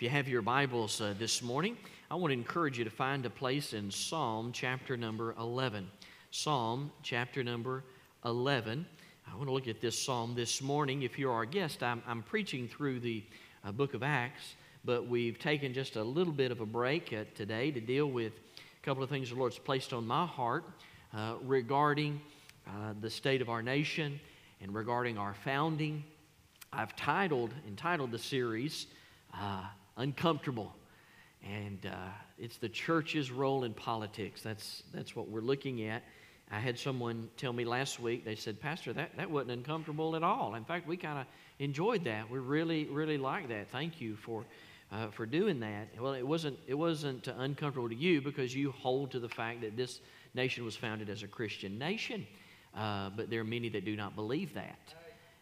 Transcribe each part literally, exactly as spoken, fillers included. If you have your Bibles uh, this morning, I want to encourage you to find a place in Psalm chapter number eleven. Psalm chapter number eleven. I want to look at this psalm this morning. If you're our guest, I'm, I'm preaching through the uh, book of Acts, but we've taken just a little bit of a break uh, today to deal with a couple of things the Lord's placed on my heart uh, regarding uh, the state of our nation and regarding our founding. I've titled, entitled the series, uh, Uncomfortable. And uh, it's the church's role in politics. That's that's what we're looking at. I had someone tell me last week, they said, Pastor, that, that wasn't uncomfortable at all. In fact, we kind of enjoyed that. We really, really like that. Thank you for uh, for doing that. Well, it wasn't, it wasn't uncomfortable to you because you hold to the fact that this nation was founded as a Christian nation. Uh, but there are many that do not believe that.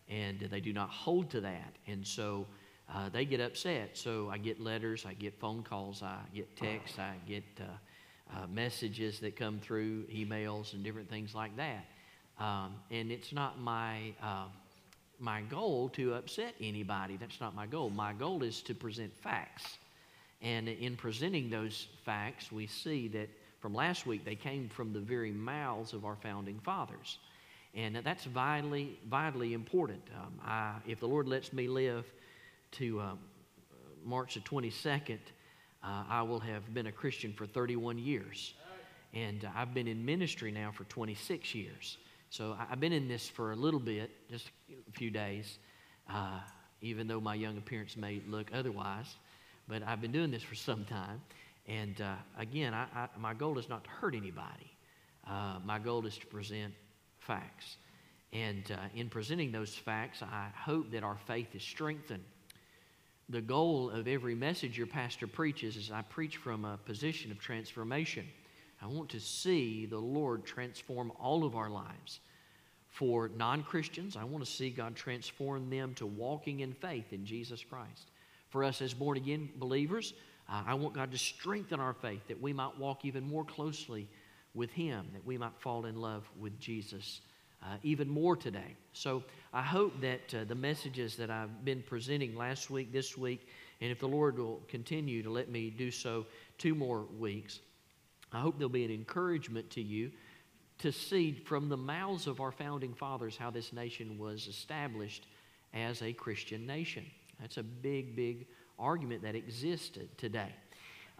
And they do not hold to that. And so Uh, they get upset, so I get letters, I get phone calls, I get texts, I get uh, uh, messages that come through, emails, and different things like that. Um, and it's not my uh, my goal to upset anybody. That's not my goal. My goal is to present facts. And in presenting those facts, we see that from last week, they came from the very mouths of our founding fathers. And that's vitally, vitally important. Um, I, if the Lord lets me live to um, March the twenty-second, uh, I will have been a Christian for thirty-one years. And uh, I've been in ministry now for twenty-six years. So I, I've been in this for a little bit, just a few days, uh, even though my young appearance may look otherwise. But I've been doing this for some time. And uh, again, I, I, my goal is not to hurt anybody. Uh, my goal is to present facts. And uh, in presenting those facts, I hope that our faith is strengthened. The goal of every message your pastor preaches is I preach from a position of transformation. I want to see the Lord transform all of our lives. For non-Christians, I want to see God transform them to walking in faith in Jesus Christ. For us as born-again believers, uh, I want God to strengthen our faith that we might walk even more closely with Him, that we might fall in love with Jesus uh, even more today. So I hope that uh, the messages that I've been presenting last week, this week, and if the Lord will continue to let me do so two more weeks, I hope there'll be an encouragement to you to see from the mouths of our founding fathers how this nation was established as a Christian nation. That's a big, big argument that existed today.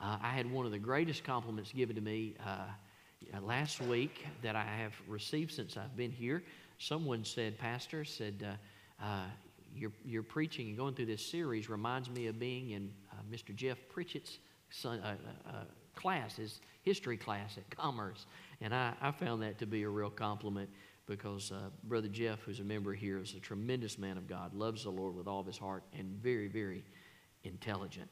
Uh, I had one of the greatest compliments given to me uh, last week that I have received since I've been here. Someone said, Pastor, said, uh, uh, your, your preaching and going through this series reminds me of being in uh, Mister Jeff Pritchett's son, uh, uh, class, his history class at Commerce. And I, I found that to be a real compliment because uh, Brother Jeff, who's a member here, is a tremendous man of God, loves the Lord with all of his heart, and very, very intelligent.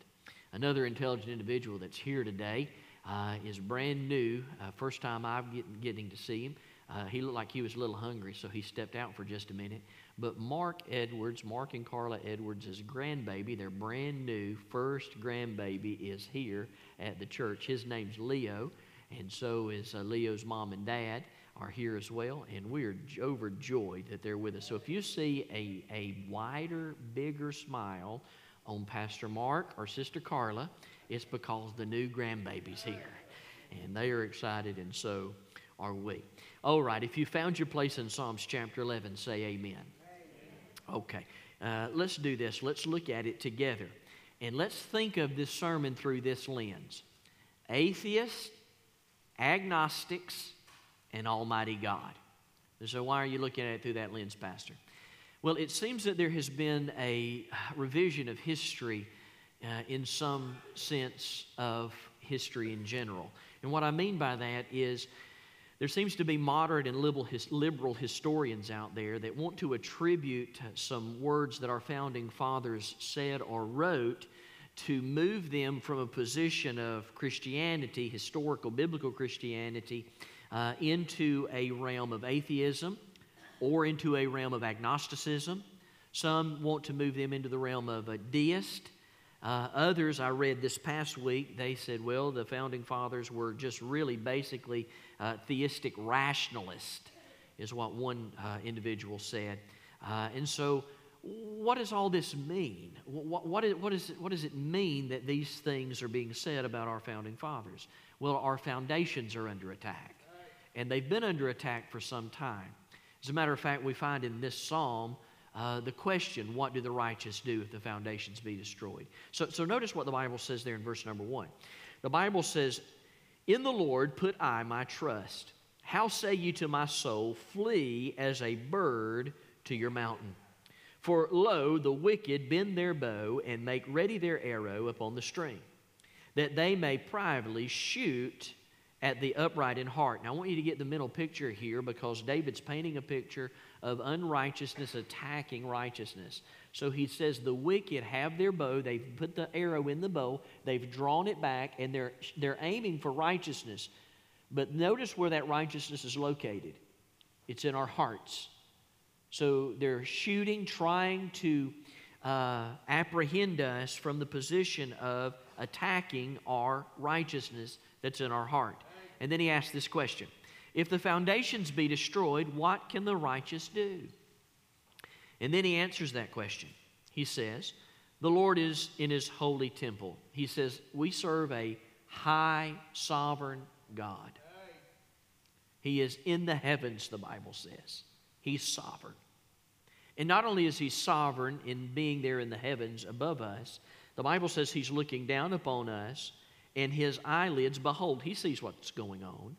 Another intelligent individual that's here today uh, is brand new. Uh, first time I'm get, getting to see him. Uh, he looked like he was a little hungry, so he stepped out for just a minute. But Mark Edwards, Mark and Carla Edwards' grandbaby, their brand new first grandbaby, is here at the church. His name's Leo, and so is uh, Leo's mom and dad are here as well, and we're overjoyed that they're with us. So if you see a, a wider, bigger smile on Pastor Mark or Sister Carla, it's because the new grandbaby's here, and they are excited, and so are we. All right, if you found your place in Psalms chapter eleven, say amen. Amen. Okay, uh, let's do this. Let's look at it together. And let's think of this sermon through this lens. Atheists, agnostics, and Almighty God. So why are you looking at it through that lens, Pastor? Well, it seems that there has been a revision of history uh, in some sense of history in general. And what I mean by that is there seems to be moderate and liberal, his, liberal historians out there that want to attribute some words that our founding fathers said or wrote to move them from a position of Christianity, historical, biblical Christianity, uh, into a realm of atheism or into a realm of agnosticism. Some want to move them into the realm of a deist. Uh, others, I read this past week, they said, well, the founding fathers were just really basically uh, theistic rationalists, is what one uh, individual said. Uh, and so what does all this mean? What, what, is, what, is, what does it mean that these things are being said about our founding fathers? Well, our foundations are under attack, and they've been under attack for some time. As a matter of fact, we find in this psalm uh, the question, what do the righteous do if the foundations be destroyed? So, so notice what the Bible says there in verse number one. The Bible says, "In the Lord put I my trust. How say you to my soul, flee as a bird to your mountain? For lo, the wicked bend their bow and make ready their arrow upon the string, that they may privately shoot at the upright in heart." Now I want you to get the mental picture here, because David's painting a picture of unrighteousness attacking righteousness. So he says the wicked have their bow, they've put the arrow in the bow, they've drawn it back, and they're, they're aiming for righteousness. But notice where that righteousness is located. It's in our hearts. So they're shooting, trying to uh, apprehend us from the position of attacking our righteousness that's in our heart. And then he asks this question, "If the foundations be destroyed, what can the righteous do?" And then he answers that question. He says, "The Lord is in his holy temple." He says, we serve a high, sovereign God. He is in the heavens, the Bible says. He's sovereign. And not only is he sovereign in being there in the heavens above us, the Bible says he's looking down upon us, and his eyelids, behold, he sees what's going on.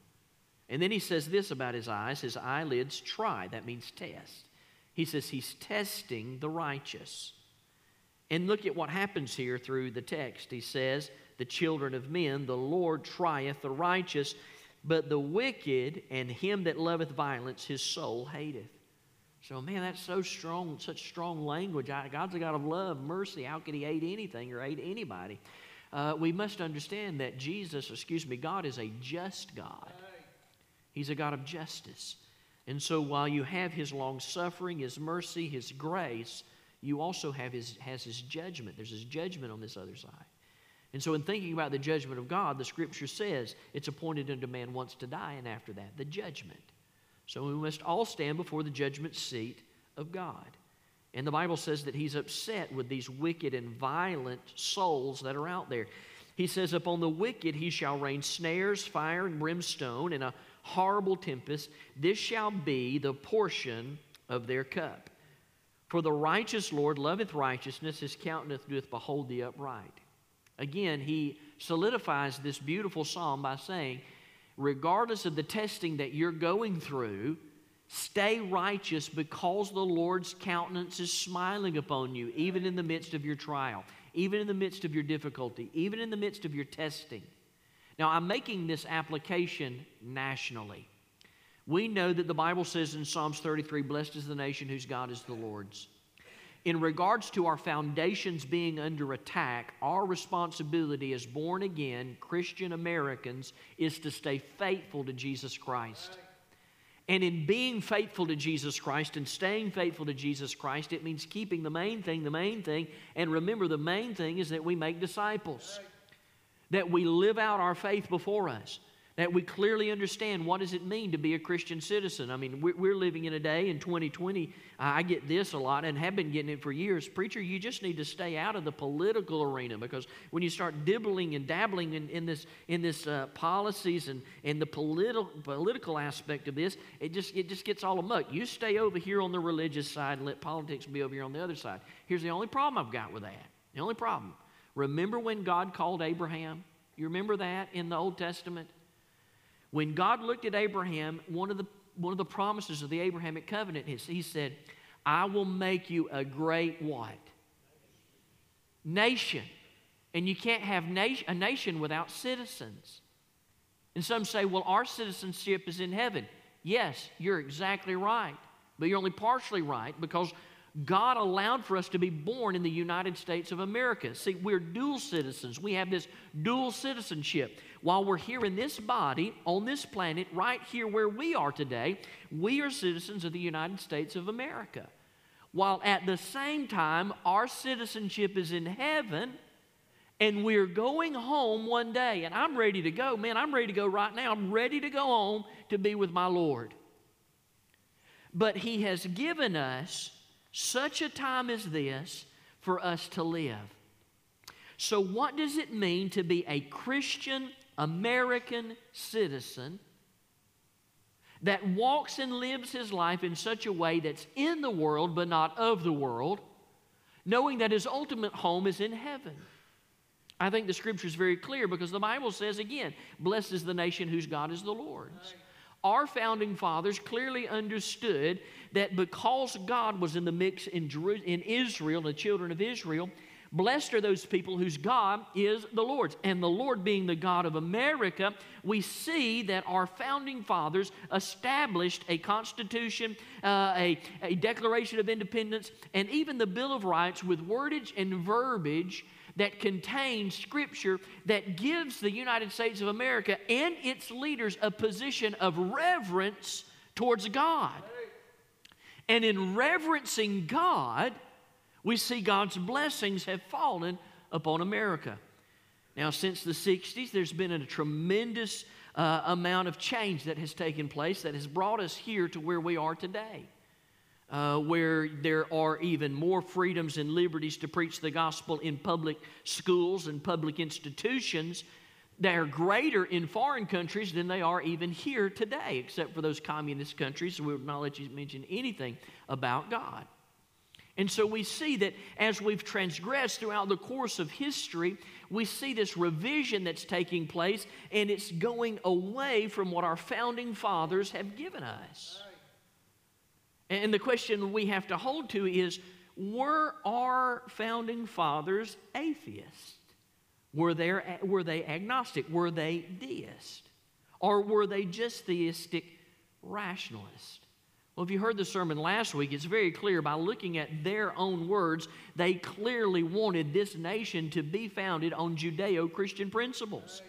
And then he says this about his eyes, his eyelids try. That means test. He says he's testing the righteous. And look at what happens here through the text. He says, "The children of men, the Lord trieth the righteous, but the wicked and him that loveth violence, his soul hateth." So, man, that's so strong, such strong language. God's a God of love, mercy. How could he hate anything or hate anybody? Uh, we must understand that Jesus, excuse me, God is a just God. He's a God of justice. And so while you have his long-suffering, his mercy, his grace, you also have his, has his judgment. There's his judgment on this other side. And so in thinking about the judgment of God, the Scripture says it's appointed unto man once to die, and after that, the judgment. So we must all stand before the judgment seat of God. And the Bible says that he's upset with these wicked and violent souls that are out there. He says, "Upon the wicked he shall rain snares, fire, and brimstone, and a horrible tempest. This shall be the portion of their cup. For the righteous Lord loveth righteousness, his countenance doth behold the upright." Again, he solidifies this beautiful psalm by saying, regardless of the testing that you're going through, stay righteous, because the Lord's countenance is smiling upon you, even in the midst of your trial, even in the midst of your difficulty, even in the midst of your testing. Now, I'm making this application nationally. We know that the Bible says in Psalms thirty-three, "Blessed is the nation whose God is the Lord's." In regards to our foundations being under attack, our responsibility as born-again Christian Americans is to stay faithful to Jesus Christ. And in being faithful to Jesus Christ and staying faithful to Jesus Christ, it means keeping the main thing, the main thing. And remember, the main thing is that we make disciples, that we live out our faith before us, that we clearly understand what does it mean to be a Christian citizen. I mean, we're living in a day in twenty twenty, I get this a lot and have been getting it for years, "Preacher, you just need to stay out of the political arena, because when you start dibbling and dabbling in, in this in this uh, policies and, and the politi- political aspect of this, it just, it just gets all amok. You stay over here on the religious side and let politics be over here on the other side." Here's the only problem I've got with that. The only problem. Remember when God called Abraham? You remember that in the Old Testament? When God looked at Abraham, one of the, one of the promises of the Abrahamic covenant is, he said, "I will make you a great" what? Nation. And you can't have nation, a nation without citizens. And some say, "Well, our citizenship is in heaven." Yes, you're exactly right. But you're only partially right, because God allowed for us to be born in the United States of America. See, we're dual citizens. We have this dual citizenship. While we're here in this body, on this planet, right here where we are today, we are citizens of the United States of America. While at the same time, our citizenship is in heaven, and we're going home one day. And I'm ready to go. Man, I'm ready to go right now. I'm ready to go home to be with my Lord. But he has given us such a time as this for us to live. So what does it mean to be a Christian American citizen that walks and lives his life in such a way that's in the world but not of the world, knowing that his ultimate home is in heaven? I think the Scripture is very clear, because the Bible says again, blessed is the nation whose God is the Lord's. Our founding fathers clearly understood that because God was in the mix in, Jeru- in Israel, the children of Israel, blessed are those people whose God is the Lord's. And the Lord being the God of America, we see that our founding fathers established a constitution, uh, a, a Declaration of Independence, and even the Bill of Rights with wordage and verbiage that contains Scripture that gives the United States of America and its leaders a position of reverence towards God. And in reverencing God, we see God's blessings have fallen upon America. Now, since the sixties, there's been a tremendous uh, amount of change that has taken place that has brought us here to where we are today, uh, where there are even more freedoms and liberties to preach the gospel in public schools and public institutions that are greater in foreign countries than they are even here today, except for those communist countries. We would not let you mention anything about God. And so we see that as we've transgressed throughout the course of history, we see this revision that's taking place, and it's going away from what our founding fathers have given us. And the question we have to hold to is, were our founding fathers atheists? Were they, were they agnostic? Were they deist? Or were they just theistic rationalists? Well, if you heard the sermon last week, it's very clear by looking at their own words, they clearly wanted this nation to be founded on Judeo-Christian principles.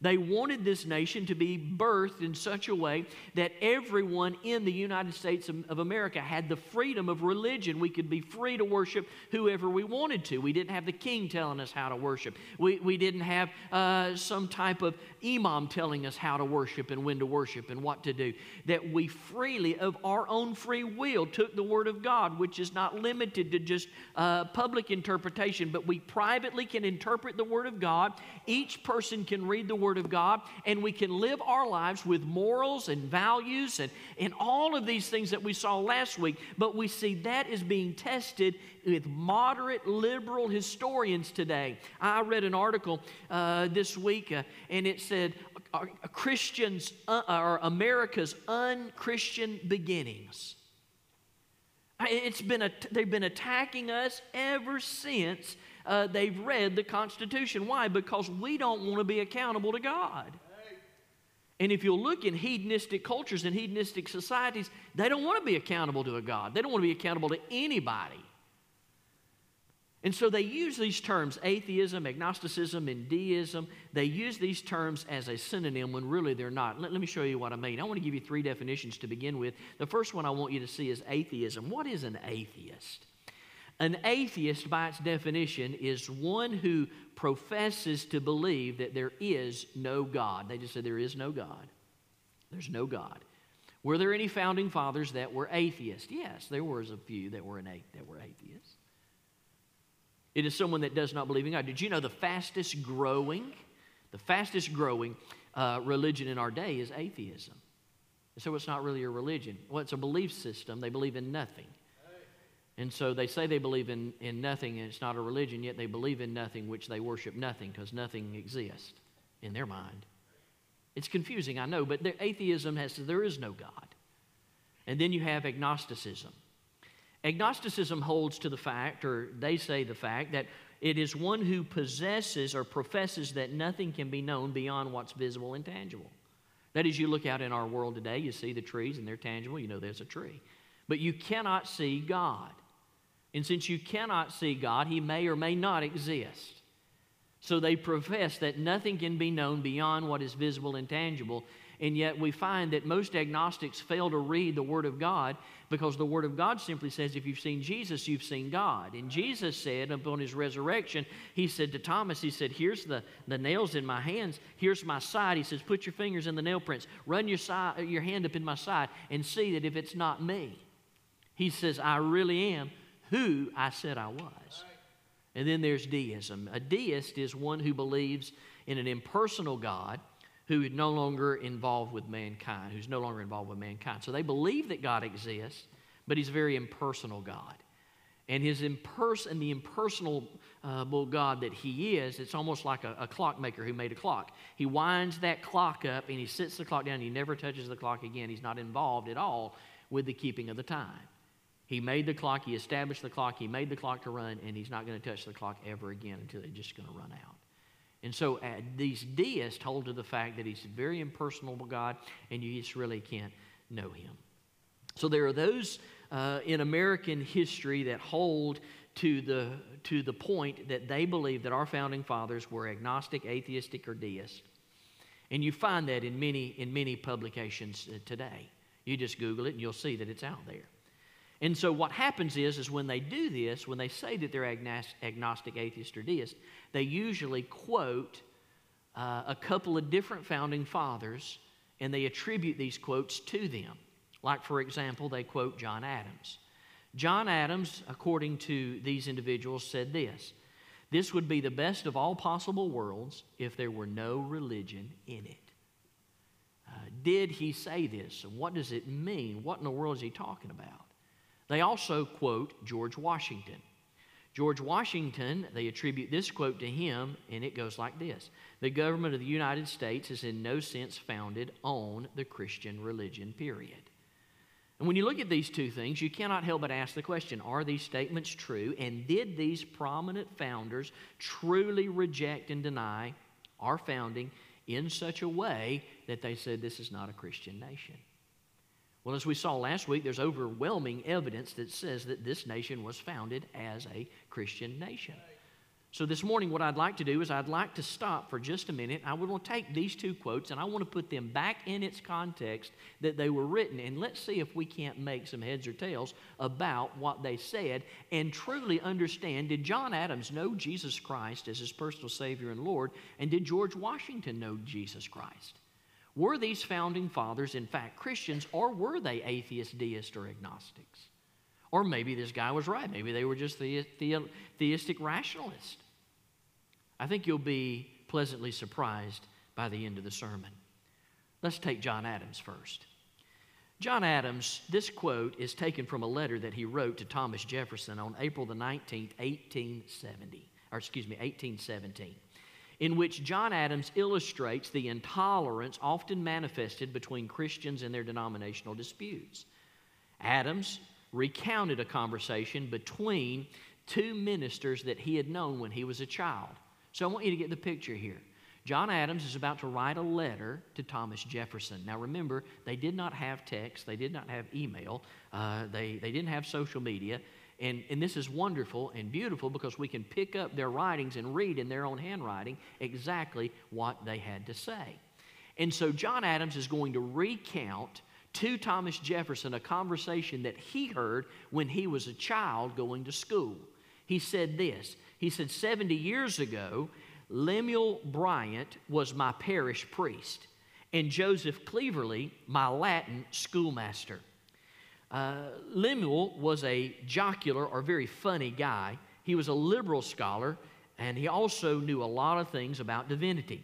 They wanted this nation to be birthed in such a way that everyone in the United States of America had the freedom of religion. We could be free to worship whoever we wanted to. We didn't have the king telling us how to worship. We, we didn't have uh, some type of imam telling us how to worship and when to worship and what to do. That we freely, of our own free will, took the Word of God, which is not limited to just uh, public interpretation, but we privately can interpret the Word of God. Each person can read the Word of God, and we can live our lives with morals and values and, and all of these things that we saw last week, but we see that is being tested with moderate liberal historians today. I read an article uh, this week, uh, and it said, Christians, uh, or America's un-Christian beginnings. It's been a, they've been attacking us ever since uh, they've read the Constitution. Why? Because we don't want to be accountable to God. And if you look in hedonistic cultures and hedonistic societies, they don't want to be accountable to a God. They don't want to be accountable to anybody. And so they use these terms, atheism, agnosticism, and deism. They use these terms as a synonym when really they're not. Let, let me show you what I mean. I want to give you three definitions to begin with. The first one I want you to see is atheism. What is an atheist? An atheist, by its definition, is one who professes to believe that there is no God. They just said there is no God. There's no God. Were there any founding fathers that were atheists? Yes, there was a few that were, an a- that were atheists. It is someone that does not believe in God. Did you know the fastest growing, the fastest growing uh, religion in our day is atheism? So it's not really a religion. Well, it's a belief system. They believe in nothing. And so they say they believe in, in nothing, and it's not a religion, yet they believe in nothing, which they worship nothing, because nothing exists in their mind. It's confusing, I know, but their atheism has to, there is no God. And then you have agnosticism. Agnosticism holds to the fact, or they say the fact, that it is one who possesses or professes that nothing can be known beyond what's visible and tangible. That is, you look out in our world today, you see the trees and they're tangible, you know there's a tree. But you cannot see God. And since you cannot see God, He may or may not exist. So they profess that nothing can be known beyond what is visible and tangible. And yet we find that most agnostics fail to read the Word of God, because the Word of God simply says, if you've seen Jesus, you've seen God. And Jesus said upon His resurrection, He said to Thomas, He said, here's the, the nails in my hands, here's my side. He says, put your fingers in the nail prints, run your, side, your hand up in my side, and see that if it's not me. He says, I really am who I said I was. And then there's deism. A deist is one who believes in an impersonal God who is no longer involved with mankind, who's no longer involved with mankind. So they believe that God exists, but he's a very impersonal God. And his impers- and the impersonal uh, God that he is, it's almost like a, a clockmaker who made a clock. He winds that clock up, and he sits the clock down, and he never touches the clock again. He's not involved at all with the keeping of the time. He made the clock, he established the clock, he made the clock to run, and he's not going to touch the clock ever again until it's just going to run out. And so uh, these deists hold to the fact that he's a very impersonal God, and you just really can't know him. So there are those uh, in American history that hold to the, to the point that they believe that our founding fathers were agnostic, atheistic, or deist. And you find that in many, in many publications today. You just Google it, and you'll see that it's out there. And so what happens is, is when they do this, when they say that they're agnostic, atheist, or deist, they usually quote uh, a couple of different founding fathers, and they attribute these quotes to them. Like, for example, they quote John Adams. John Adams, according to these individuals, said this, "This would be the best of all possible worlds if there were no religion in it." Uh, did he say this? And what does it mean? What in the world is he talking about? They also quote George Washington. George Washington, they attribute this quote to him, and it goes like this: "The government of the United States is in no sense founded on the Christian religion, period." And when you look at these two things, you cannot help but ask the question, are these statements true, and did these prominent founders truly reject and deny our founding in such a way that they said this is not a Christian nation? Well, as we saw last week, there's overwhelming evidence that says that this nation was founded as a Christian nation. So this morning, what I'd like to do is I'd like to stop for just a minute. I want to take these two quotes, and I want to put them back in its context that they were written, and let's see if we can't make some heads or tails about what they said and truly understand, did John Adams know Jesus Christ as his personal Savior and Lord, and did George Washington know Jesus Christ? Were these founding fathers, in fact, Christians, or were they atheists, deists, or agnostics? Or maybe this guy was right. Maybe they were just the, the, theistic rationalists. I think you'll be pleasantly surprised by the end of the sermon. Let's take John Adams first. John Adams, this quote is taken from a letter that he wrote to Thomas Jefferson on April the nineteenth, eighteen seventy, or excuse me, eighteen seventeen. In which John Adams illustrates the intolerance often manifested between Christians and their denominational disputes. Adams recounted a conversation between two ministers that he had known when he was a child. So I want you to get the picture here. John Adams is about to write a letter to Thomas Jefferson. Now remember, they did not have text, they did not have email, uh, they, they didn't have social media. And, and this is wonderful and beautiful because we can pick up their writings and read in their own handwriting exactly what they had to say. And so John Adams is going to recount to Thomas Jefferson a conversation that he heard when he was a child going to school. He said this. He said, seventy years ago, Lemuel Bryant was my parish priest and Joseph Cleverly, my Latin schoolmaster. Uh, Lemuel was a jocular or very funny guy. He was a liberal scholar, and he also knew a lot of things about divinity.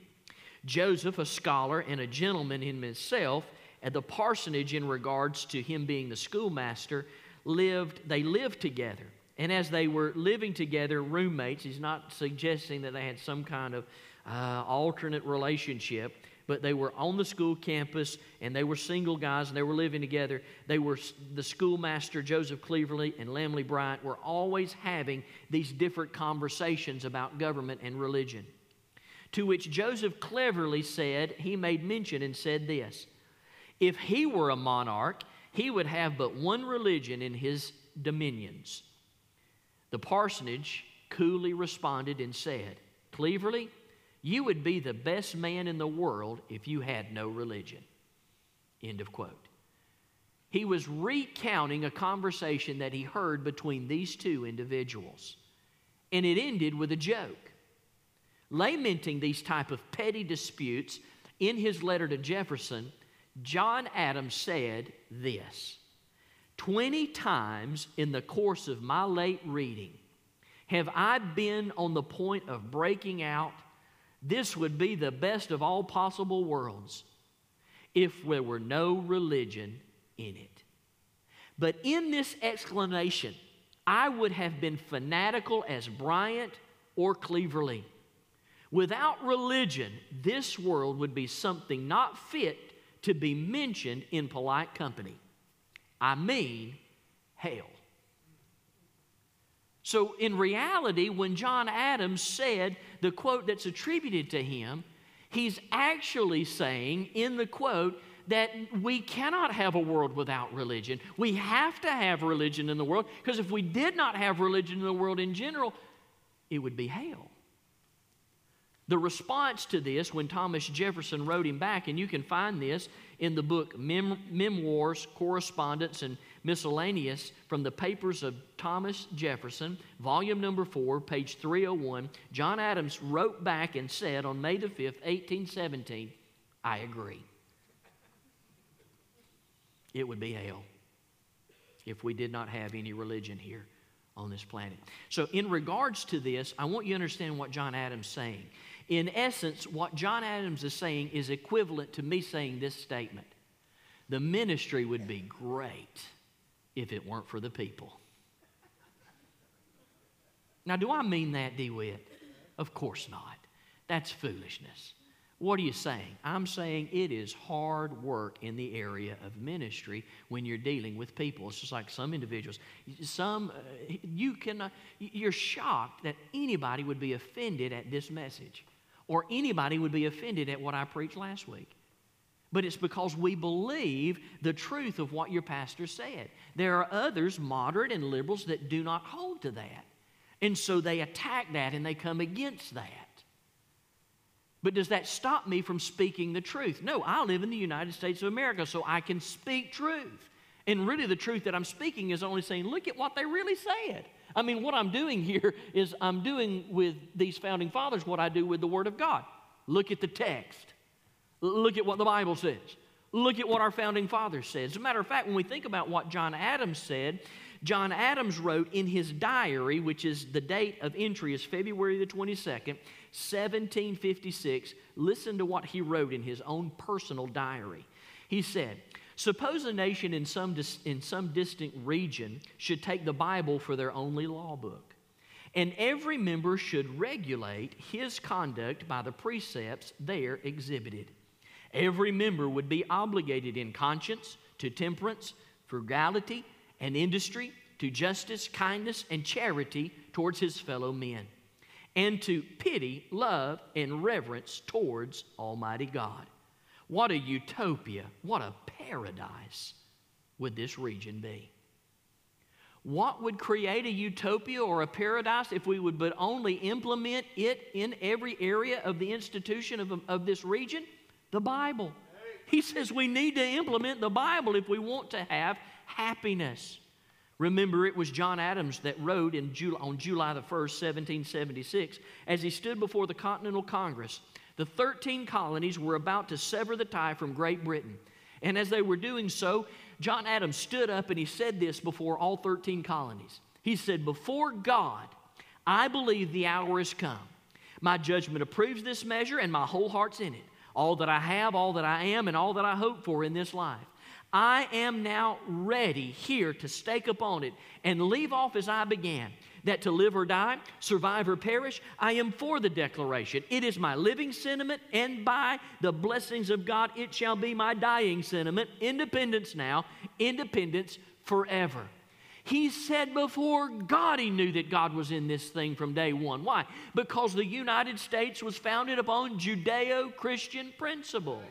Joseph, a scholar and a gentleman in himself, at the parsonage in regards to him being the schoolmaster, lived. they lived together. And as they were living together, roommates, he's not suggesting that they had some kind of uh, alternate relationship, but they were on the school campus, and they were single guys, and they were living together. They were the schoolmaster, Joseph Cleverly, and Lemuel Bryant were always having these different conversations about government and religion, to which Joseph Cleverly said, he made mention and said this, if he were a monarch, he would have but one religion in his dominions. The parsonage coolly responded and said, Cleverly, you would be the best man in the world if you had no religion. End of quote. He was recounting a conversation that he heard between these two individuals, and it ended with a joke. Lamenting these type of petty disputes, in his letter to Jefferson, John Adams said this, twenty times in the course of my late reading have I been on the point of breaking out, this would be the best of all possible worlds if there were no religion in it. But in this explanation, I would have been fanatical as Bryant or Cleverly. Without religion, this world would be something not fit to be mentioned in polite company. I mean, hell. So in reality, when John Adams said the quote that's attributed to him, he's actually saying in the quote that we cannot have a world without religion. We have to have religion in the world, because if we did not have religion in the world in general, it would be hell. The response to this, when Thomas Jefferson wrote him back, and you can find this in the book Mem- Memoirs, Correspondence, and Miscellaneous from the Papers of Thomas Jefferson, volume number four, page three oh one, John Adams wrote back and said on May the fifth, eighteen seventeen, I agree. It would be hell if we did not have any religion here on this planet. So in regards to this, I want you to understand what John Adams is saying. In essence, what John Adams is saying is equivalent to me saying this statement. The ministry would be great if it weren't for the people. Now, do I mean that, DeWitt? Of course not. That's foolishness. What are you saying? I'm saying it is hard work in the area of ministry when you're dealing with people. It's just like some individuals. Some, uh, you cannot, you're shocked that anybody would be offended at this message, or anybody would be offended at what I preached last week. But it's because we believe the truth of what your pastor said. There are others, moderate and liberals, that do not hold to that. And so they attack that and they come against that. But does that stop me from speaking the truth? No, I live in the United States of America, so I can speak truth. And really the truth that I'm speaking is only saying, look at what they really said. I mean, what I'm doing here is I'm doing with these founding fathers what I do with the Word of God. Look at the text. Look at what the Bible says. Look at what our founding fathers said. As a matter of fact, when we think about what John Adams said, John Adams wrote in his diary, which is the date of entry is February the twenty-second, seventeen fifty-six. Listen to what he wrote in his own personal diary. He said, suppose a nation in some, dis- in some distant region should take the Bible for their only law book, and every member should regulate his conduct by the precepts there exhibited. Every member would be obligated in conscience to temperance, frugality, and industry, to justice, kindness, and charity towards his fellow men, and to pity, love, and reverence towards Almighty God. What a utopia, what a paradise would this region be. What would create a utopia or a paradise if we would but only implement it in every area of the institution of, of this region? The Bible. He says we need to implement the Bible if we want to have happiness. Remember, it was John Adams that wrote in July, on July the first, seventeen seventy-six, as he stood before the Continental Congress, the thirteen colonies were about to sever the tie from Great Britain. And as they were doing so, John Adams stood up and he said this before all thirteen colonies. He said, before God, I believe the hour has come. My judgment approves this measure and my whole heart's in it. All that I have, all that I am, and all that I hope for in this life. I am now ready here to stake upon it and leave off as I began, that to live or die, survive or perish, I am for the declaration. It is my living sentiment, and by the blessings of God, it shall be my dying sentiment. Independence now, independence forever. He said before God he knew that God was in this thing from day one. Why? Because the United States was founded upon Judeo-Christian principles.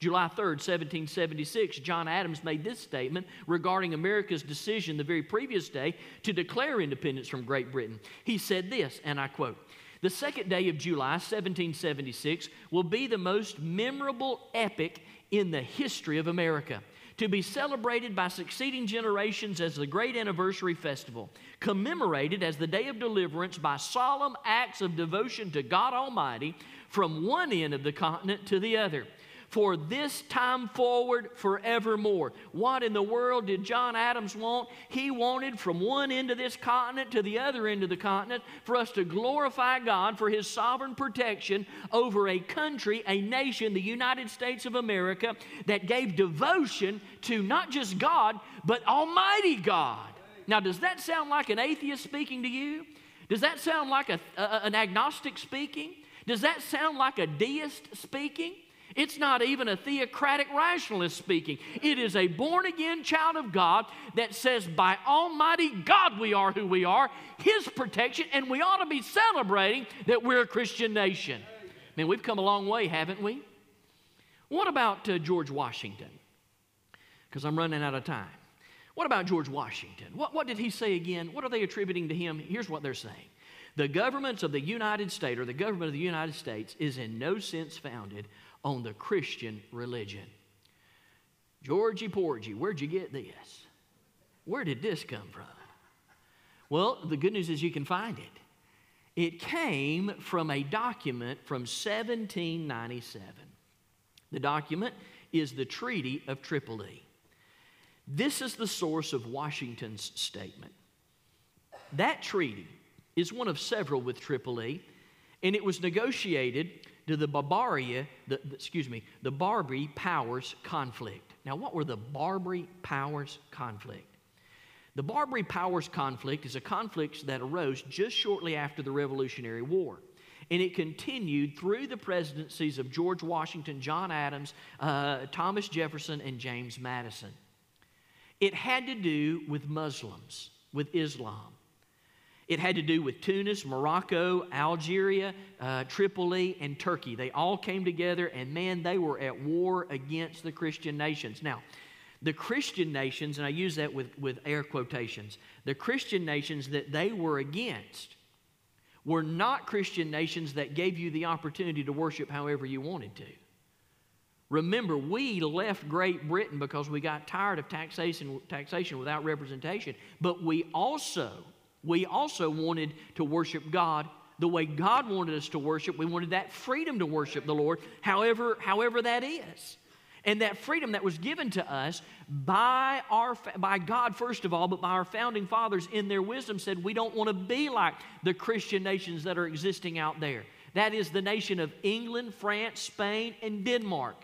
July third, seventeen seventy-six, John Adams made this statement regarding America's decision the very previous day to declare independence from Great Britain. He said this, and I quote, the second day of July, seventeen seventy-six, will be the most memorable epoch in the history of America, to be celebrated by succeeding generations as the great anniversary festival, commemorated as the day of deliverance by solemn acts of devotion to God Almighty from one end of the continent to the other. for this time forward forevermore. What in the world did John Adams want? He wanted from one end of this continent to the other end of the continent for us to glorify God for His sovereign protection over a country, a nation, the United States of America, that gave devotion to not just God, but Almighty God. Now, does that sound like an atheist speaking to you? Does that sound like a, a, an agnostic speaking? Does that sound like a deist speaking? It's not even a theocratic rationalist speaking. It is a born-again child of God that says, by Almighty God we are who we are, His protection, and we ought to be celebrating that we're a Christian nation. Man, we've come a long way, haven't we? What about uh, George Washington? Because I'm running out of time. What about George Washington? What, what did he say again? What are they attributing to him? Here's what they're saying. The governments of the United States, or the government of the United States, is in no sense founded on the Christian religion. Georgie Porgy, where'd you get this? Where did this come from? Well, the good news is you can find it. It came from a document from seventeen ninety-seven. The document is the Treaty of Tripoli. This is the source of Washington's statement. That treaty is one of several with Tripoli, and it was negotiated to the Barbaria, the, the, excuse me, the Barbary Powers conflict. Now, what were the Barbary Powers conflict? The Barbary Powers conflict is a conflict that arose just shortly after the Revolutionary War. And it continued through the presidencies of George Washington, John Adams, uh, Thomas Jefferson, and James Madison. It had to do with Muslims, with Islam. It had to do with Tunis, Morocco, Algeria, uh, Tripoli, and Turkey. They all came together, and man, they were at war against the Christian nations. Now, the Christian nations, and I use that with, with air quotations, the Christian nations that they were against were not Christian nations that gave you the opportunity to worship however you wanted to. Remember, we left Great Britain because we got tired of taxation, taxation without representation, but we also, we also wanted to worship God the way God wanted us to worship. We wanted that freedom to worship the Lord, however, however that is. And that freedom that was given to us by, our, by God, first of all, but by our founding fathers in their wisdom said, we don't want to be like the Christian nations that are existing out there. That is the nation of England, France, Spain, and Denmark.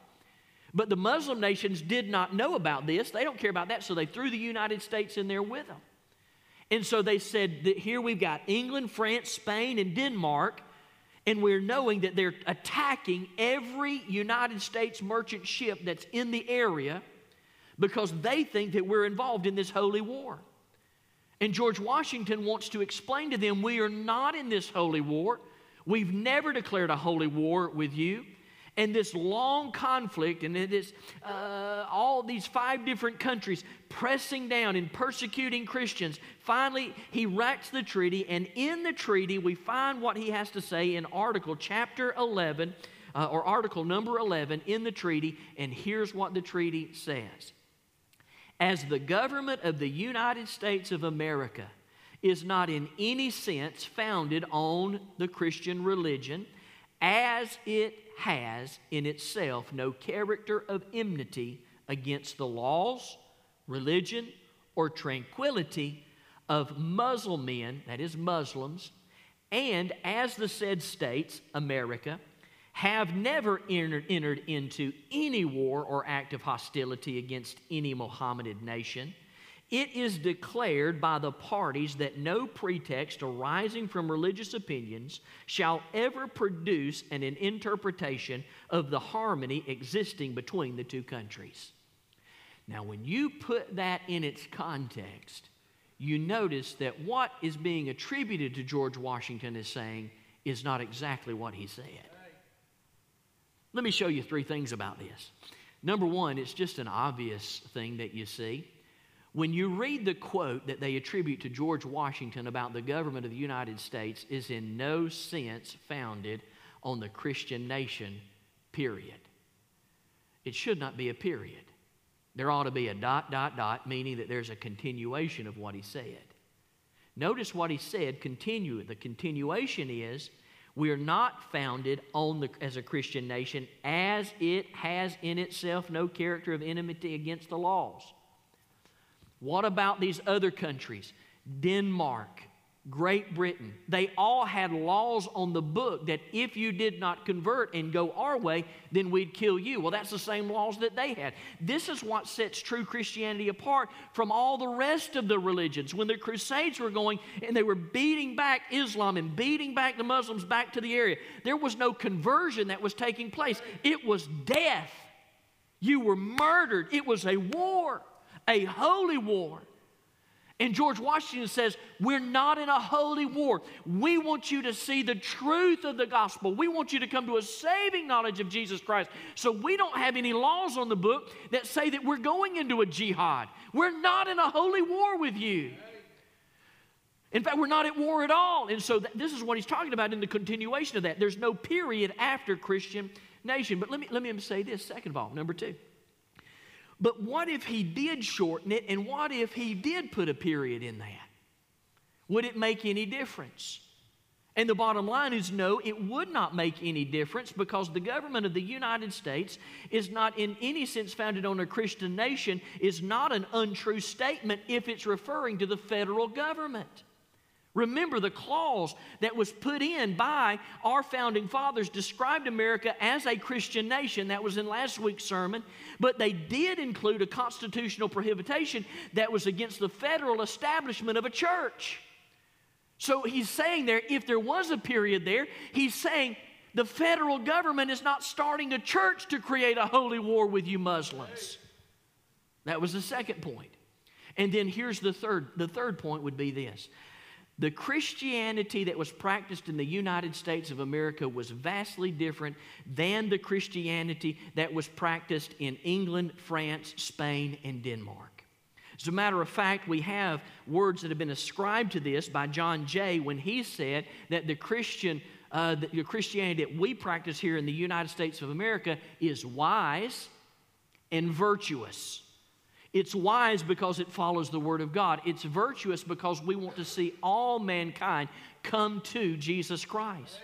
But the Muslim nations did not know about this. They don't care about that, so they threw the United States in there with them. And so they said that here we've got England, France, Spain, and Denmark, and we're knowing that they're attacking every United States merchant ship that's in the area because they think that we're involved in this holy war. And George Washington wants to explain to them, we are not in this holy war. We've never declared a holy war with you. And this long conflict, and it is uh, all these five different countries pressing down and persecuting Christians. Finally, he writes the treaty, and in the treaty, we find what he has to say in article chapter eleven, uh, or article number eleven in the treaty, and here's what the treaty says. As the government of the United States of America is not in any sense founded on the Christian religion, as it has in itself no character of enmity against the laws, religion, or tranquility of Muslim men, that is Muslims, and as the said states, America, have never entered, entered into any war or act of hostility against any Mohammedan nation. It is declared by the parties that no pretext arising from religious opinions shall ever produce an interpretation of the harmony existing between the two countries. Now, when you put that in its context, you notice that what is being attributed to George Washington as saying is not exactly what he said. Let me show you three things about this. Number one, it's just an obvious thing that you see. When you read the quote that they attribute to George Washington about the government of the United States is in no sense founded on the Christian nation, period. It should not be a period. There ought to be a dot, dot, dot, meaning that there's a continuation of what he said. Notice what he said, continue. The continuation is, We are not founded on the, as a Christian nation as it has in itself no character of enmity against the laws. What about these other countries? Denmark, Great Britain, they all had laws on the book that if you did not convert and go our way, then we'd kill you. Well, that's the same laws that they had. This is what sets true Christianity apart from all the rest of the religions. When the Crusades were going and they were beating back Islam and beating back the Muslims back to the area, there was no conversion that was taking place. It was death. You were murdered. It was a war, a holy war. And George Washington says, we're not in a holy war. We want you to see the truth of the gospel. We want you to come to a saving knowledge of Jesus Christ. So we don't have any laws on the book that say that we're going into a jihad. We're not in a holy war with you. In fact, we're not at war at all. And so th- this is what he's talking about in the continuation of that. There's no period after Christian nation. But let me, let me say this, second of all, number two. But what if he did shorten it, and what if he did put a period in that? Would it make any difference? And the bottom line is no, it would not make any difference because the government of the United States is not in any sense founded on a Christian nation, is not an untrue statement if it's referring to the federal government. Remember the clause that was put in by our founding fathers described America as a Christian nation. That was in last week's sermon. But they did include a constitutional prohibition that was against the federal establishment of a church. So he's saying there, if there was a period there, he's saying the federal government is not starting a church to create a holy war with you Muslims. That was the second point. And then here's the third. The third point would be this. The Christianity that was practiced in the United States of America was vastly different than the Christianity that was practiced in England, France, Spain, and Denmark. As a matter of fact, we have words that have been ascribed to this by John Jay when he said that the Christian, uh, the Christianity that we practice here in the United States of America is wise and virtuous. It's wise because it follows the Word of God. It's virtuous because we want to see all mankind come to Jesus Christ.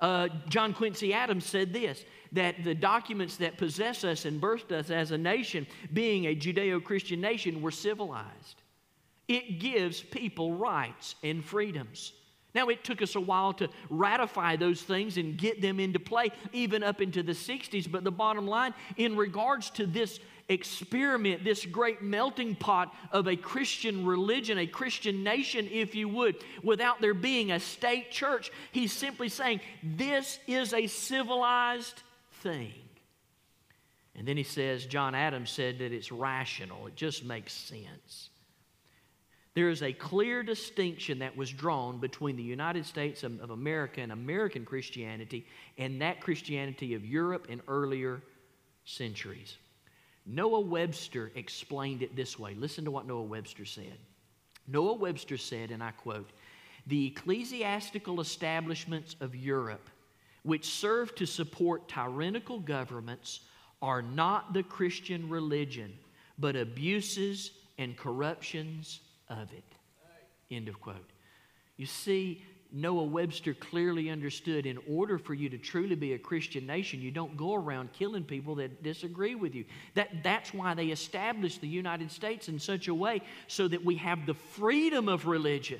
Uh, John Quincy Adams said this, that the documents that possess us and birthed us as a nation, being a Judeo-Christian nation, were civilized. It gives people rights and freedoms. Now, it took us a while to ratify those things and get them into play, even up into the sixties. But the bottom line, in regards to this experiment, this great melting pot of a Christian religion, a Christian nation, if you would, without there being a state church, he's simply saying, this is a civilized thing. And then he says, John Adams said that it's rational. It just makes sense. There is a clear distinction that was drawn between the United States of, of America and American Christianity and that Christianity of Europe in earlier centuries. Noah Webster explained it this way. Listen to what Noah Webster said. Noah Webster said, and I quote, "The ecclesiastical establishments of Europe, which serve to support tyrannical governments, are not the Christian religion, but abuses and corruptions of it." End of quote. You see, Noah Webster clearly understood in order for you to truly be a Christian nation, you don't go around killing people that disagree with you. That, that's why they established the United States in such a way so that we have the freedom of religion.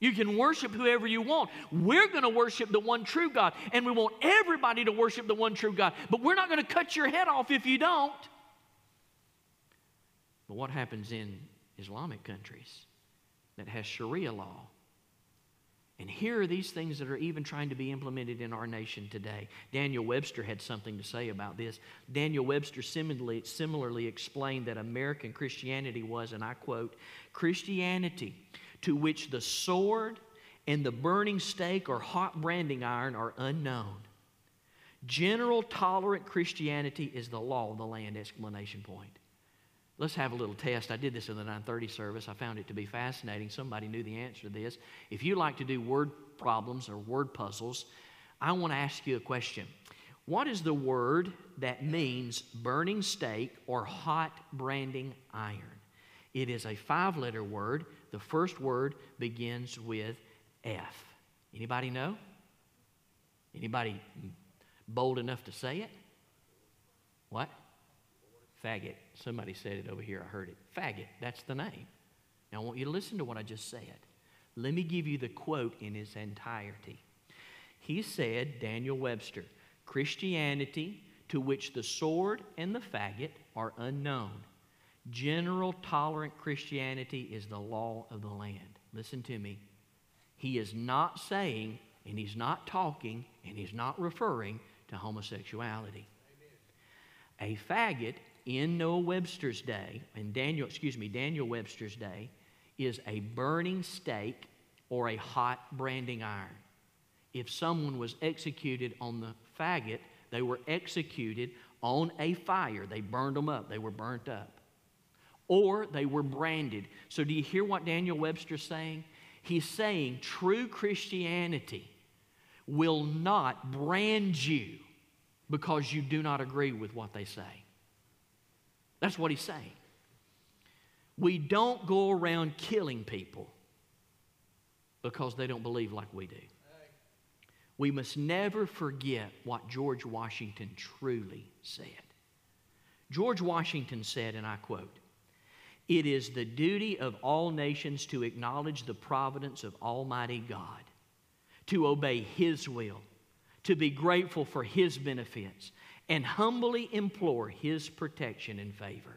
You can worship whoever you want. We're going to worship the one true God, and we want everybody to worship the one true God, but we're not going to cut your head off if you don't. But what happens in Islamic countries that has Sharia law? And here are these things that are even trying to be implemented in our nation today. Daniel Webster had something to say about this. Daniel Webster similarly, similarly explained that American Christianity was, and I quote, "Christianity to which the sword and the burning stake or hot branding iron are unknown. General tolerant Christianity is the law of the land!" Exclamation point. Let's have a little test. I did this in the nine thirty service. I found it to be fascinating. Somebody knew the answer to this. If you like to do word problems or word puzzles, I want to ask you a question. What is the word that means burning stake or hot branding iron? It is a five-letter word. The first word begins with F. Anybody know? Anybody bold enough to say it? What? Faggot. Somebody said it over here. I heard it. Faggot. That's the name. Now, I want you to listen to what I just said. Let me give you the quote in its entirety. He said, Daniel Webster, Christianity, to which the sword and the faggot are unknown. General tolerant Christianity is the law of the land. Listen to me. He is not saying, and he's not talking, and he's not referring to homosexuality. Amen. A faggot in Noah Webster's day, and Daniel, excuse me, Daniel Webster's day, is a burning stake or a hot branding iron. If someone was executed on the faggot, they were executed on a fire. They burned them up. They were burnt up. Or they were branded. So do you hear what Daniel Webster's saying? He's saying true Christianity will not brand you because you do not agree with what they say. That's what he's saying. We don't go around killing people because they don't believe like we do. We must never forget what George Washington truly said. George Washington said, and I quote, "It is the duty of all nations to acknowledge the providence of Almighty God, to obey His will, to be grateful for His benefits, and humbly implore His protection and favor."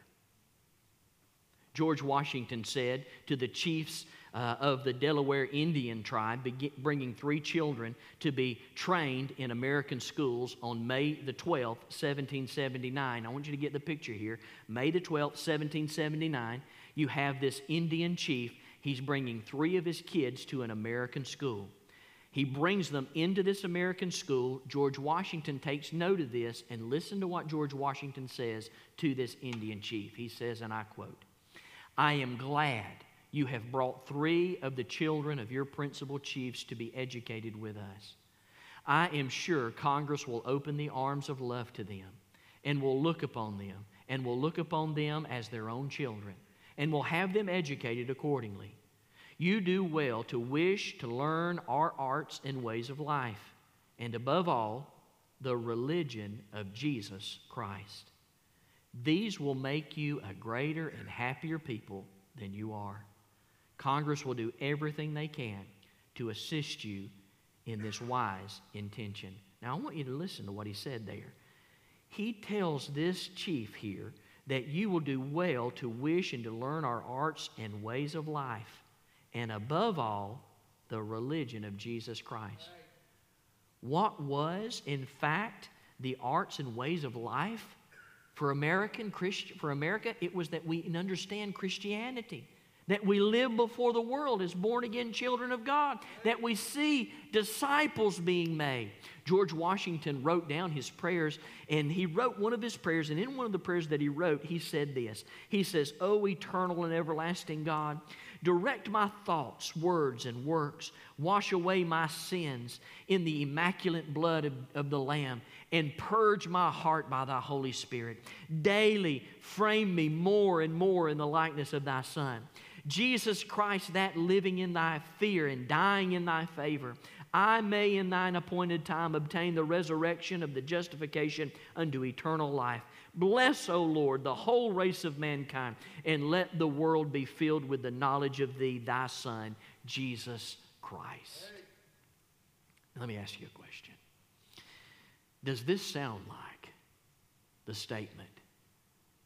George Washington said to the chiefs uh, of the Delaware Indian tribe, bringing three children to be trained in American schools on May the twelfth, seventeen seventy-nine. I want you to get the picture here. May the twelfth, seventeen seventy-nine, you have this Indian chief. He's bringing three of his kids to an American school. He brings them into this American school. George Washington takes note of this, and listen to what George Washington says to this Indian chief. He says, and I quote, "I am glad you have brought three of the children of your principal chiefs to be educated with us. I am sure Congress will open the arms of love to them and will look upon them and will look upon them as their own children and will have them educated accordingly. You do well to wish to learn our arts and ways of life and, above all, the religion of Jesus Christ. These will make you a greater and happier people than you are. Congress will do everything they can to assist you in this wise intention." Now, I want you to listen to what he said there. He tells this chief here that you will do well to wish and to learn our arts and ways of life, and above all, the religion of Jesus Christ. What was, in fact, the arts and ways of life? For American Christi- for America, it was that we understand Christianity, that we live before the world as born-again children of God, that we see disciples being made. George Washington wrote down his prayers, and he wrote one of his prayers, and in one of the prayers that he wrote, he said this. He says, "O eternal and everlasting God, direct my thoughts, words, and works. Wash away my sins in the immaculate blood of, of the Lamb, and purge my heart by thy Holy Spirit. Daily frame me more and more in the likeness of thy Son. Jesus Christ, that living in thy fear and dying in thy favor, I may in thine appointed time obtain the resurrection of the justification unto eternal life. Bless, O Lord, the whole race of mankind, and let the world be filled with the knowledge of Thee, Thy Son, Jesus Christ." Let me ask you a question. Does this sound like the statement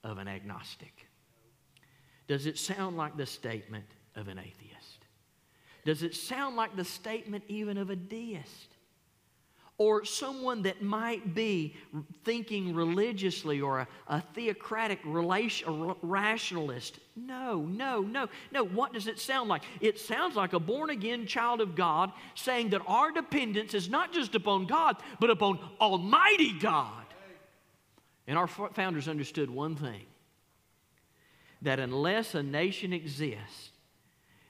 of an agnostic? Does it sound like the statement of an atheist? Does it sound like the statement even of a deist? Or someone that might be thinking religiously or a, a theocratic relation, a rationalist. No, no, no, no. What does it sound like? It sounds like a born-again child of God saying that our dependence is not just upon God, but upon Almighty God. And our founders understood one thing, that unless a nation exists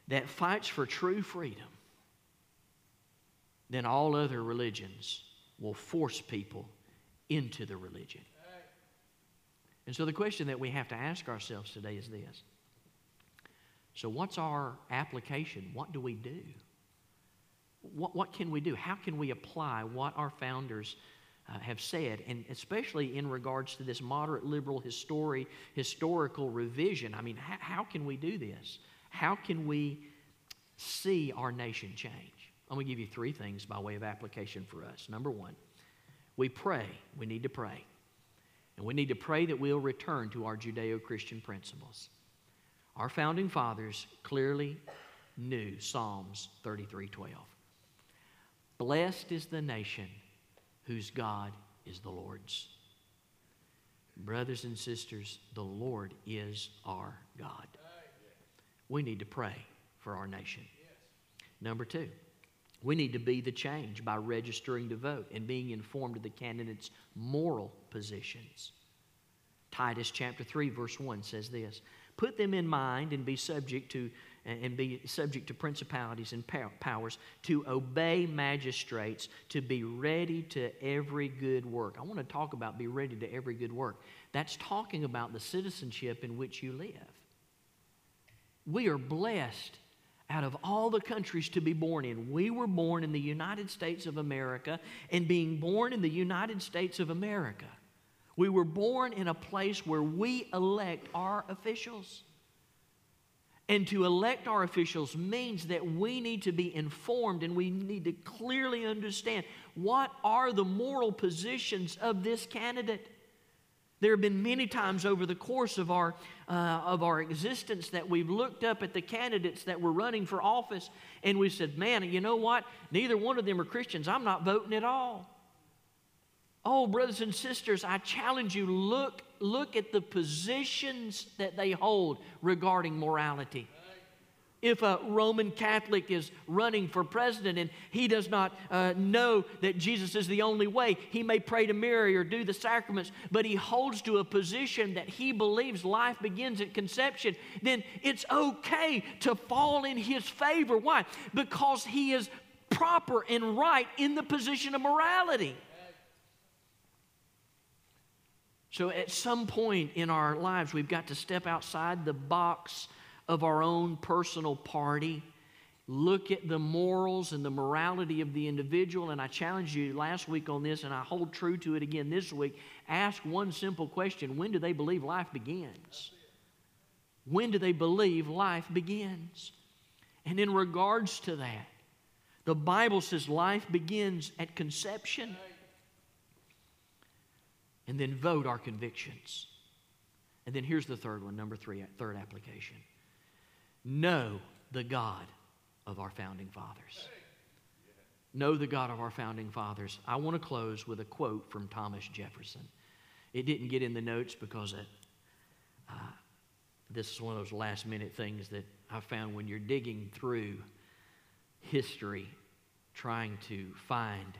that fights for true freedom, then all other religions will force people into the religion. And so the question that we have to ask ourselves today is this. So what's our application? What do we do? what, what can we do? How can we apply what our founders Uh, have said, and especially in regards to this moderate liberal histori- historical revision. I mean, h- how can we do this? How can we see our nation change? I'm going to give you three things by way of application for us. Number one, we pray. We need to pray. And we need to pray that we'll return to our Judeo-Christian principles. Our founding fathers clearly knew Psalms thirty-three twelve. Blessed is the nation whose God is the Lord's. Brothers and sisters, the Lord is our God. We need to pray for our nation. Number two, we need to be the change by registering to vote and being informed of the candidate's moral positions. Titus chapter three, verse one says this, "Put them in mind and be subject to and be subject to principalities and powers, to obey magistrates, to be ready to every good work." I want to talk about be ready to every good work. That's talking about the citizenship in which you live. We are blessed out of all the countries to be born in. We were born in the United States of America, and being born in the United States of America, we were born in a place where we elect our officials. And to elect our officials means that we need to be informed and we need to clearly understand what are the moral positions of this candidate. There have been many times over the course of our, uh, of our existence that we've looked up at the candidates that were running for office and we said, man, you know what? Neither one of them are Christians. I'm not voting at all. Oh, brothers and sisters, I challenge you, look, look at the positions that they hold regarding morality. If a Roman Catholic is running for president and he does not uh, know that Jesus is the only way, he may pray to Mary or do the sacraments, but he holds to a position that he believes life begins at conception, then it's okay to fall in his favor. Why? Because he is proper and right in the position of morality. So at some point in our lives, we've got to step outside the box of our own personal party, look at the morals and the morality of the individual, and I challenged you last week on this, and I hold true to it again this week. Ask one simple question. When do they believe life begins? When do they believe life begins? And in regards to that, the Bible says life begins at conception. And then vote our convictions. And then here's the third one, number three, third application. Know the God of our founding fathers. Know the God of our founding fathers. I want to close with a quote from Thomas Jefferson. It didn't get in the notes because it, uh, this is one of those last-minute things that I found when you're digging through history, trying to find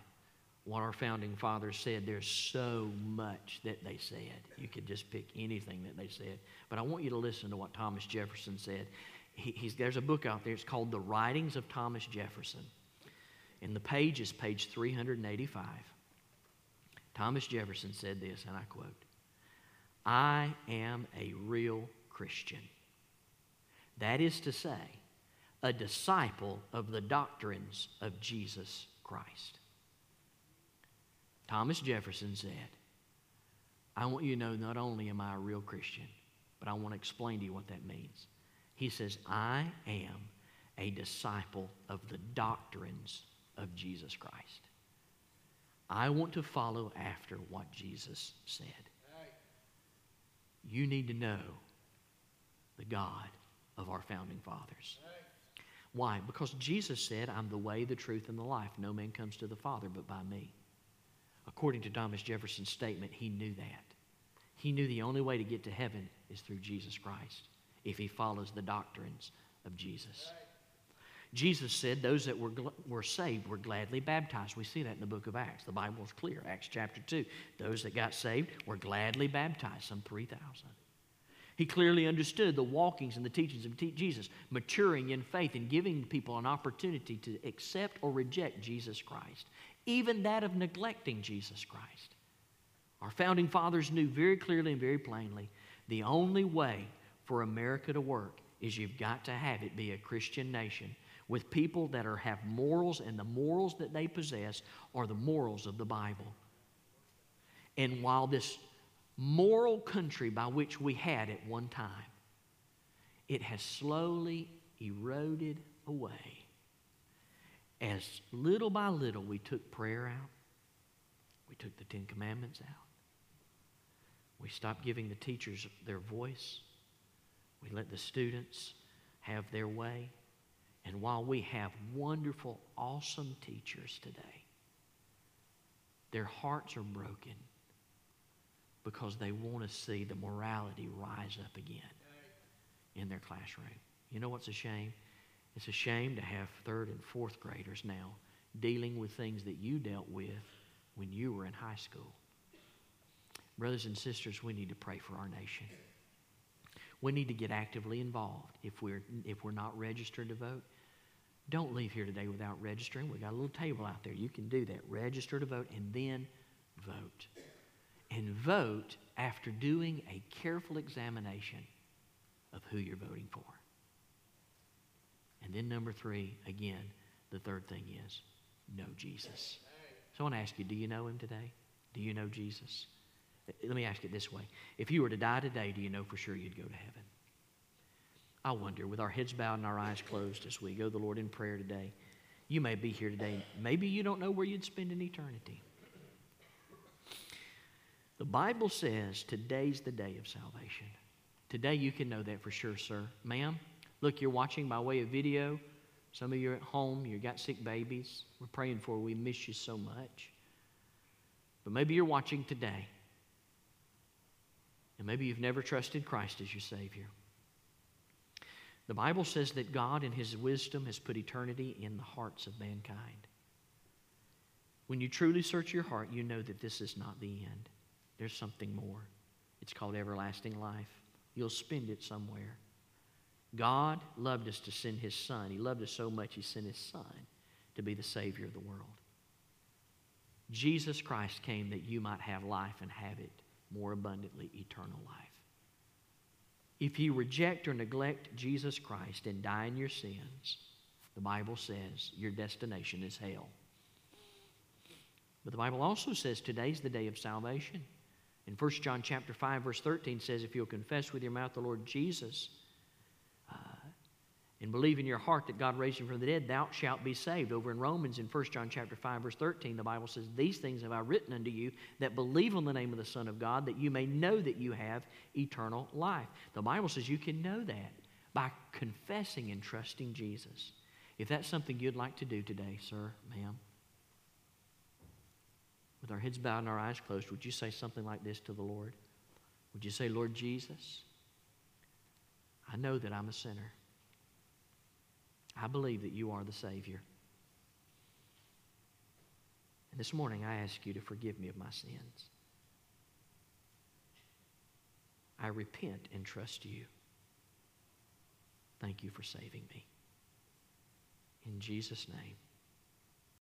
what our founding fathers said. There's so much that they said. You could just pick anything that they said. But I want you to listen to what Thomas Jefferson said. He, he's, there's a book out there. It's called The Writings of Thomas Jefferson. And the page is page three eighty-five. Thomas Jefferson said this, and I quote, "I am a real Christian. That is to say, a disciple of the doctrines of Jesus Christ." Thomas Jefferson said, I want you to know not only am I a real Christian, but I want to explain to you what that means. He says, I am a disciple of the doctrines of Jesus Christ. I want to follow after what Jesus said. You need to know the God of our founding fathers. Why? Because Jesus said, I'm the way, the truth, and the life. No man comes to the Father but by me. According to Thomas Jefferson's statement, he knew that. He knew the only way to get to heaven is through Jesus Christ if he follows the doctrines of Jesus. Jesus said those that were, were saved were gladly baptized. We see that in the book of Acts. The Bible is clear. Acts chapter two. Those that got saved were gladly baptized, some three thousand. He clearly understood the walkings and the teachings of Jesus, maturing in faith and giving people an opportunity to accept or reject Jesus Christ, even that of neglecting Jesus Christ. Our founding fathers knew very clearly and very plainly the only way for America to work is you've got to have it be a Christian nation with people that are, have morals, and the morals that they possess are the morals of the Bible. And while this moral country by which we had at one time, it has slowly eroded away as little by little we took prayer out, we took the Ten Commandments out, we stopped giving the teachers their voice, we let the students have their way. And while we have wonderful, awesome teachers today, their hearts are broken because they want to see the morality rise up again in their classroom. You know what's a shame? It's a shame to have third and fourth graders now dealing with things that you dealt with when you were in high school. Brothers and sisters, we need to pray for our nation. We need to get actively involved. If we're, if we're not registered to vote, don't leave here today without registering. We've got a little table out there. You can do that. Register to vote and then vote. And vote after doing a careful examination of who you're voting for. And then number three, again, the third thing is know Jesus. So I want to ask you, do you know him today? Do you know Jesus? Let me ask it this way. If you were to die today, do you know for sure you'd go to heaven? I wonder, with our heads bowed and our eyes closed as we go to the Lord in prayer today, you may be here today. Maybe you don't know where you'd spend an eternity. The Bible says today's the day of salvation. Today you can know that for sure, sir. Ma'am, look, you're watching by way of video. Some of you are at home. You've got sick babies. We're praying for you. We miss you so much. But maybe you're watching today. And maybe you've never trusted Christ as your Savior. The Bible says that God in His wisdom has put eternity in the hearts of mankind. When you truly search your heart, you know that this is not the end. There's something more. It's called everlasting life. You'll spend it somewhere. God loved us to send His Son. He loved us so much He sent His Son to be the Savior of the world. Jesus Christ came that you might have life and have it more abundantly, eternal life. If you reject or neglect Jesus Christ and die in your sins, the Bible says your destination is hell. But the Bible also says today's the day of salvation. In First John chapter five, verse thirteen says, if you'll confess with your mouth the Lord Jesus uh, and believe in your heart that God raised him from the dead, thou shalt be saved. Over in Romans, in First John chapter five, verse thirteen, the Bible says, these things have I written unto you that believe on the name of the Son of God, that you may know that you have eternal life. The Bible says you can know that by confessing and trusting Jesus. If that's something you'd like to do today, sir, ma'am, with our heads bowed and our eyes closed, would you say something like this to the Lord? Would you say, Lord Jesus, I know that I'm a sinner. I believe that you are the Savior. And this morning I ask you to forgive me of my sins. I repent and trust you. Thank you for saving me. In Jesus' name.